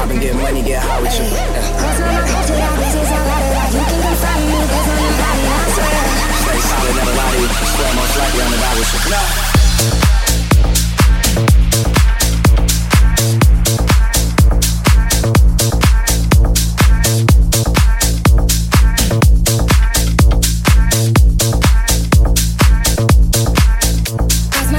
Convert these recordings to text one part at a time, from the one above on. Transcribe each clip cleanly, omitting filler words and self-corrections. up and get money, get high with you. Cause I'm a culture, y'all bitches, I got it like you can confide in me, cause I'm your body, I swear. Stay solid, never lie to you. Swear most likely I'm gonna die with you. No. From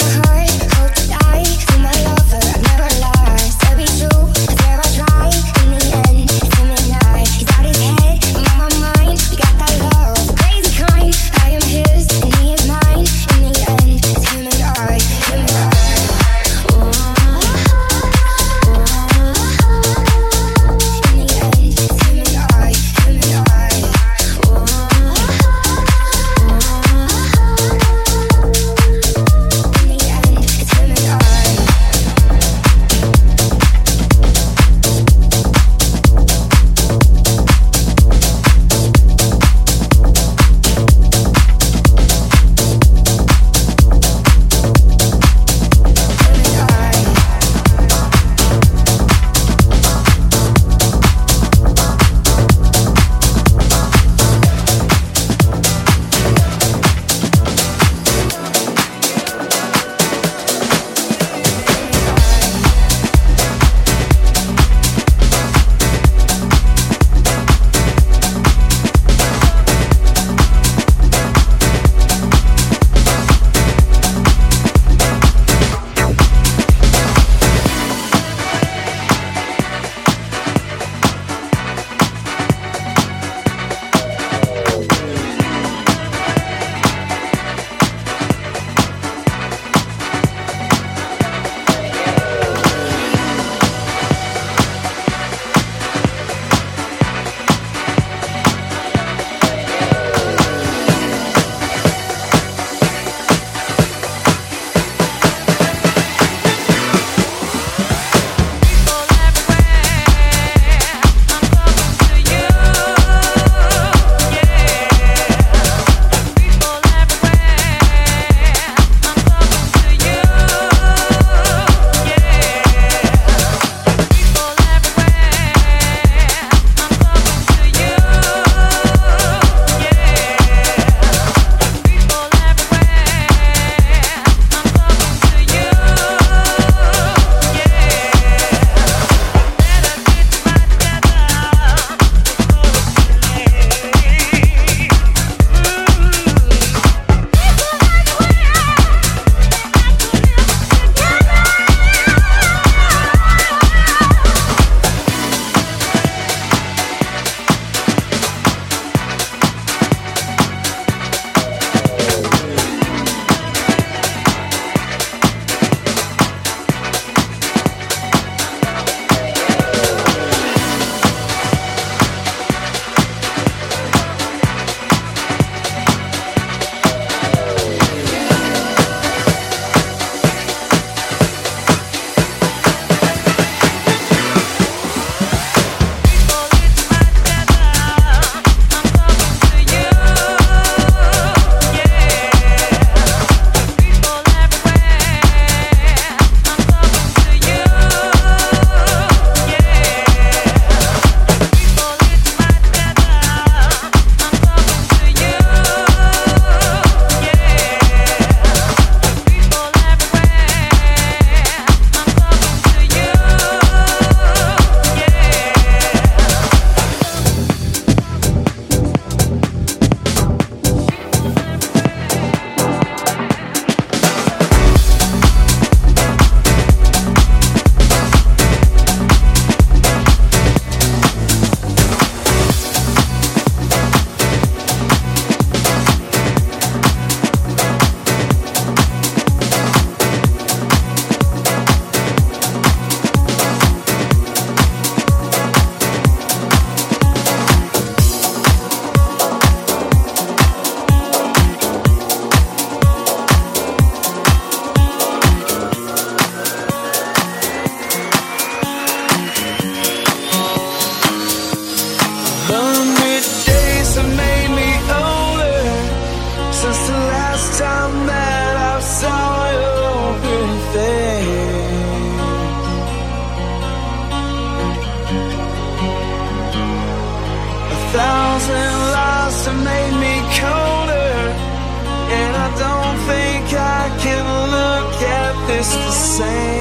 same.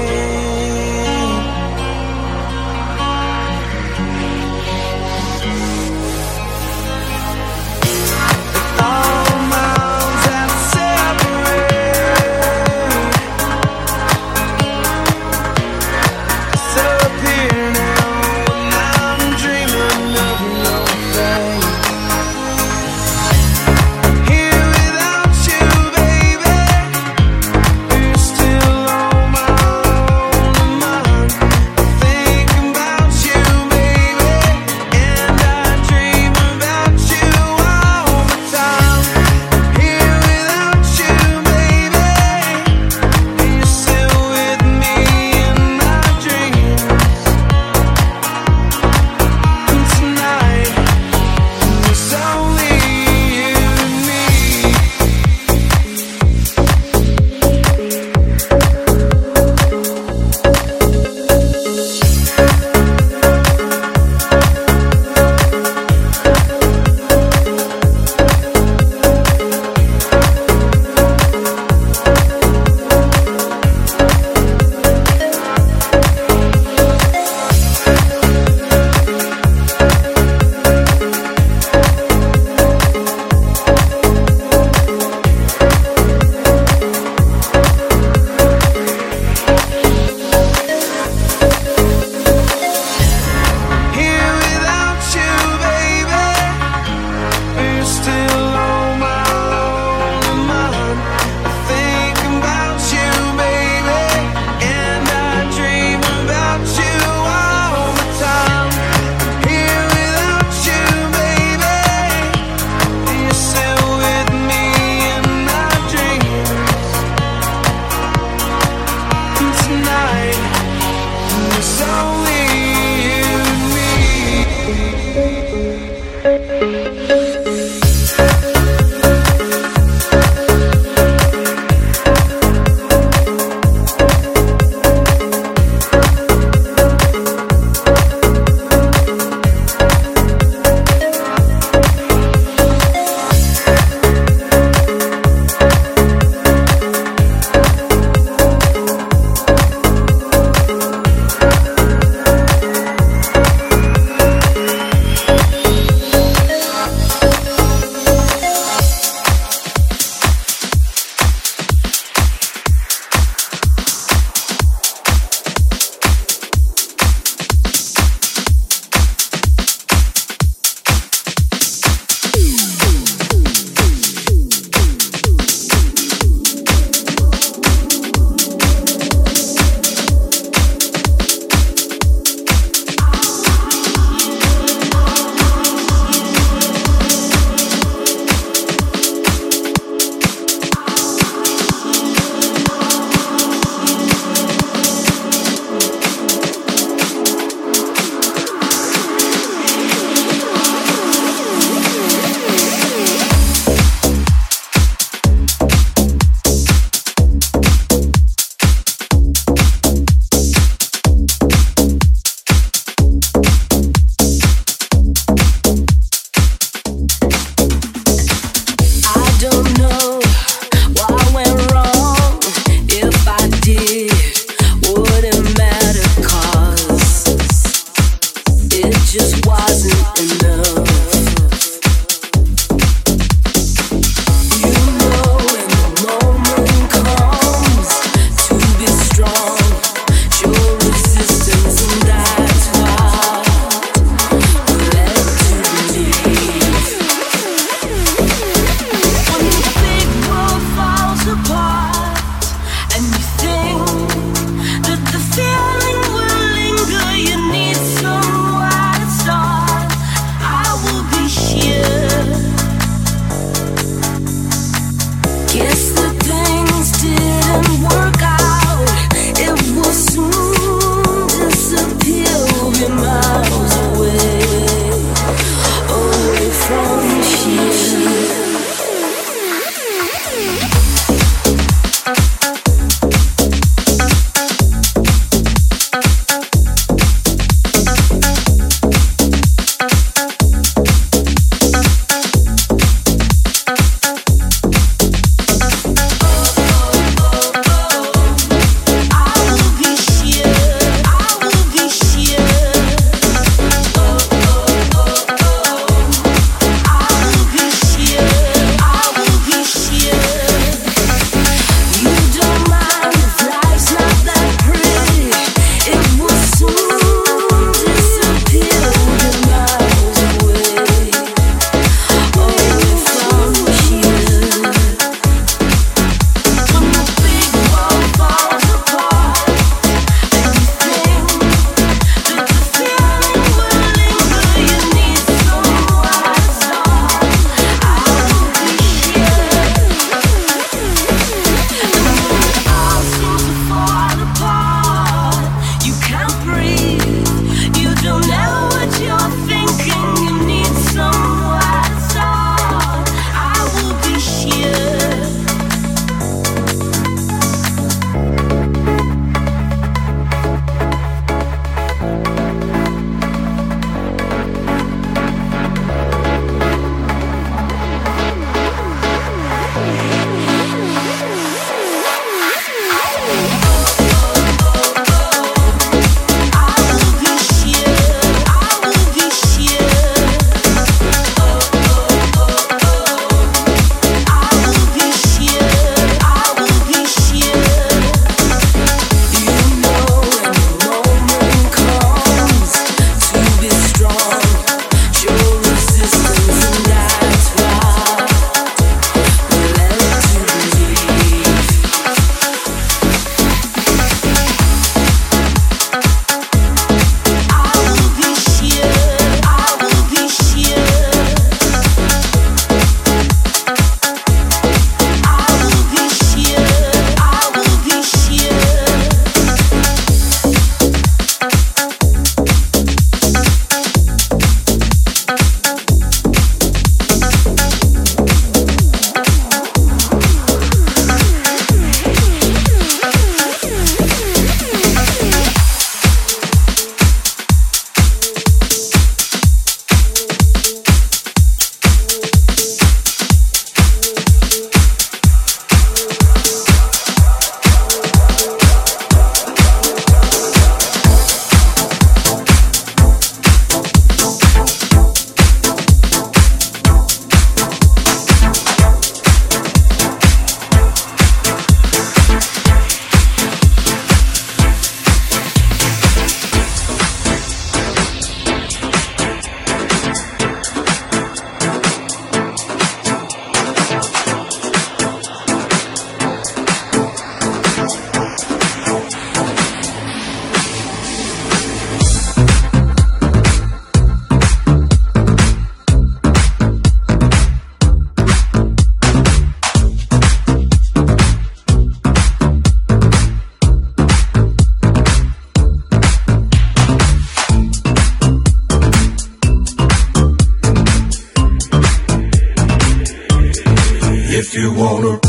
if you wanna.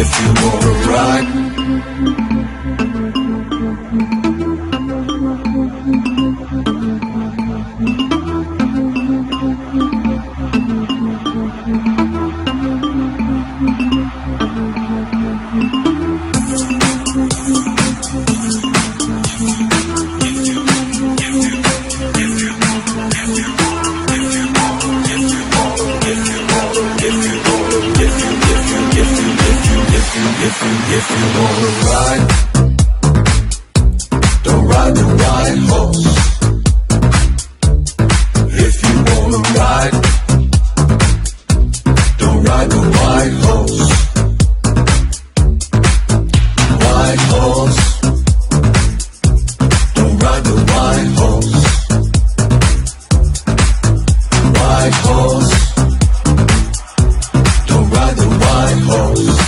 If you wanna ride, if you wanna ride, don't ride the white horse. If you wanna ride, don't ride the white horse. White horse, don't ride the white horse. White horse, don't ride the white horse.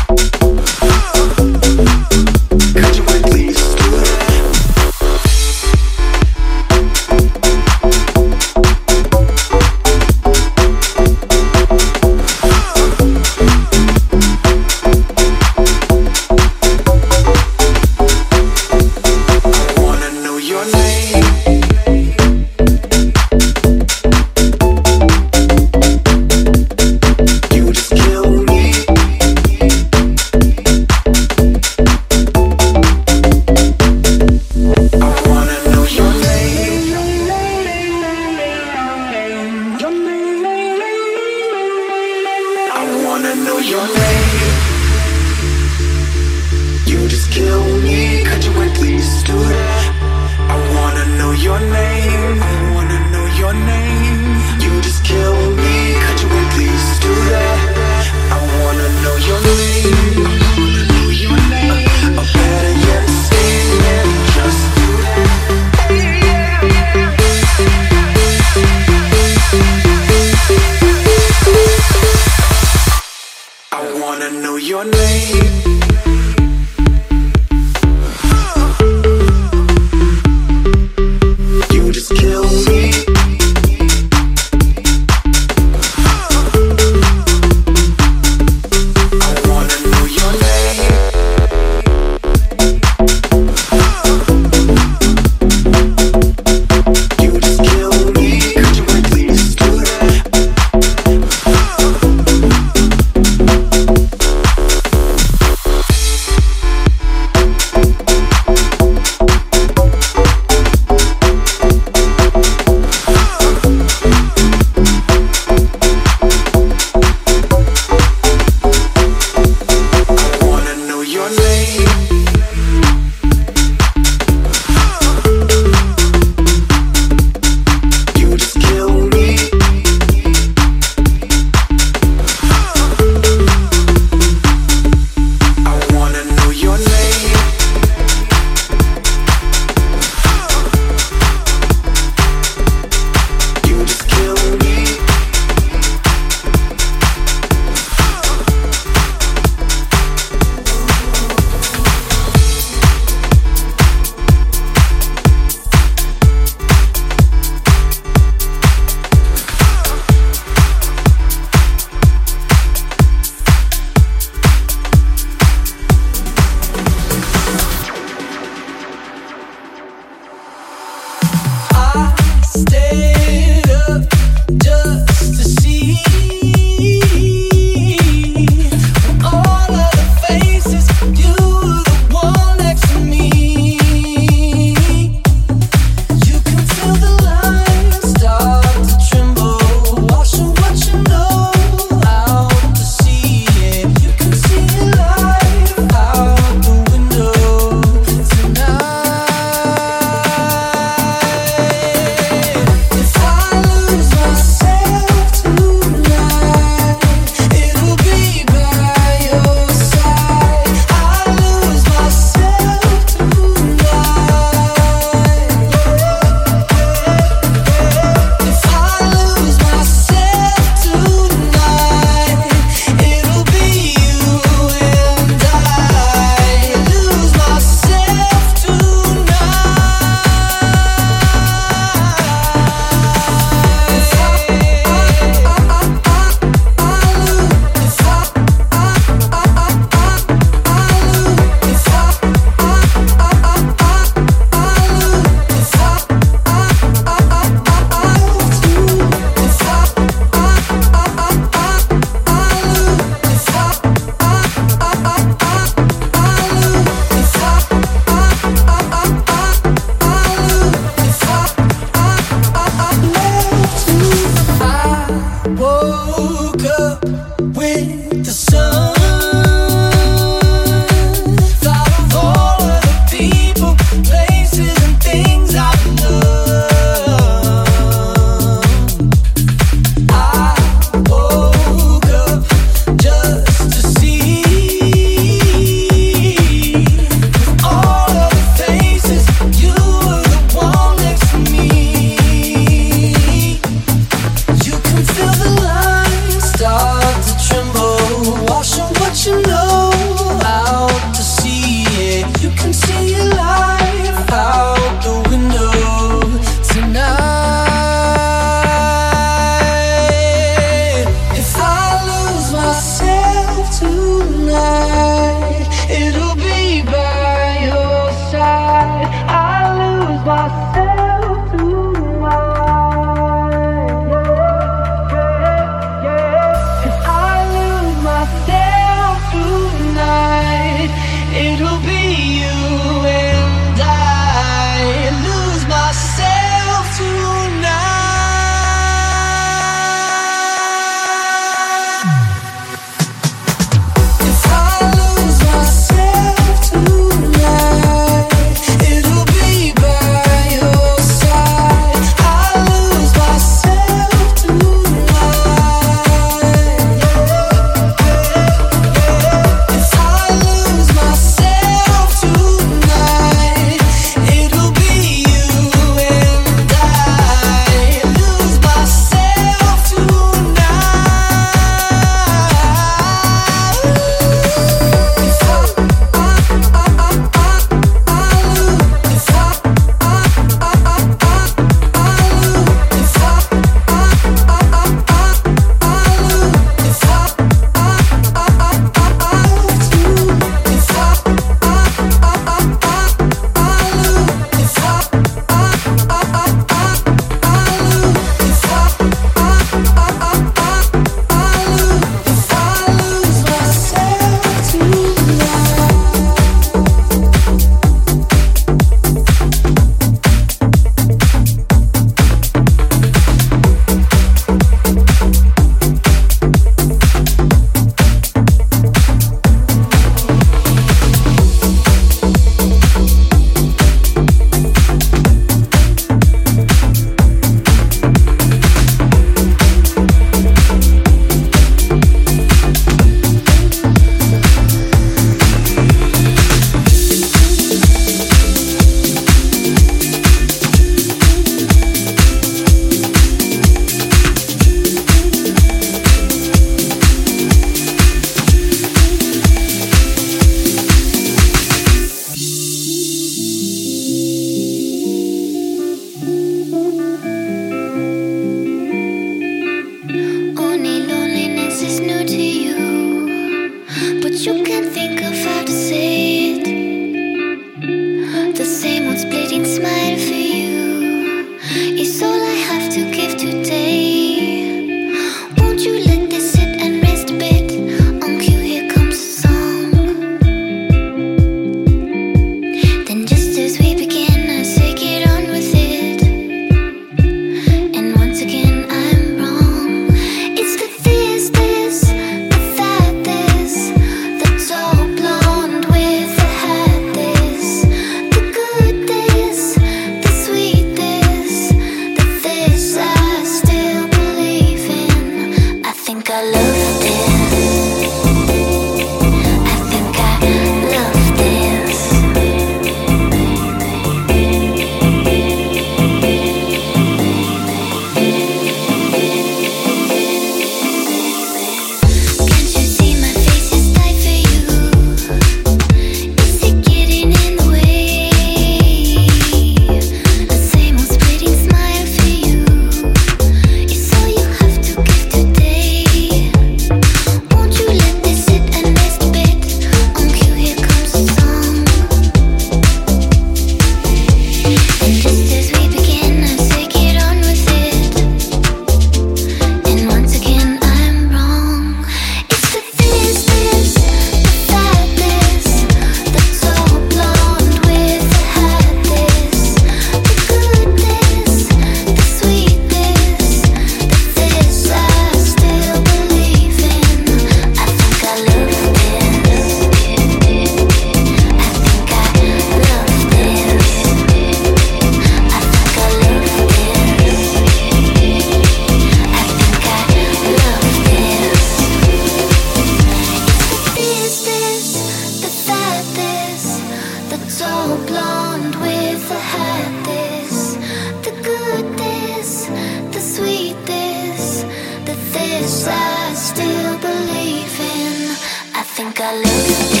I love you.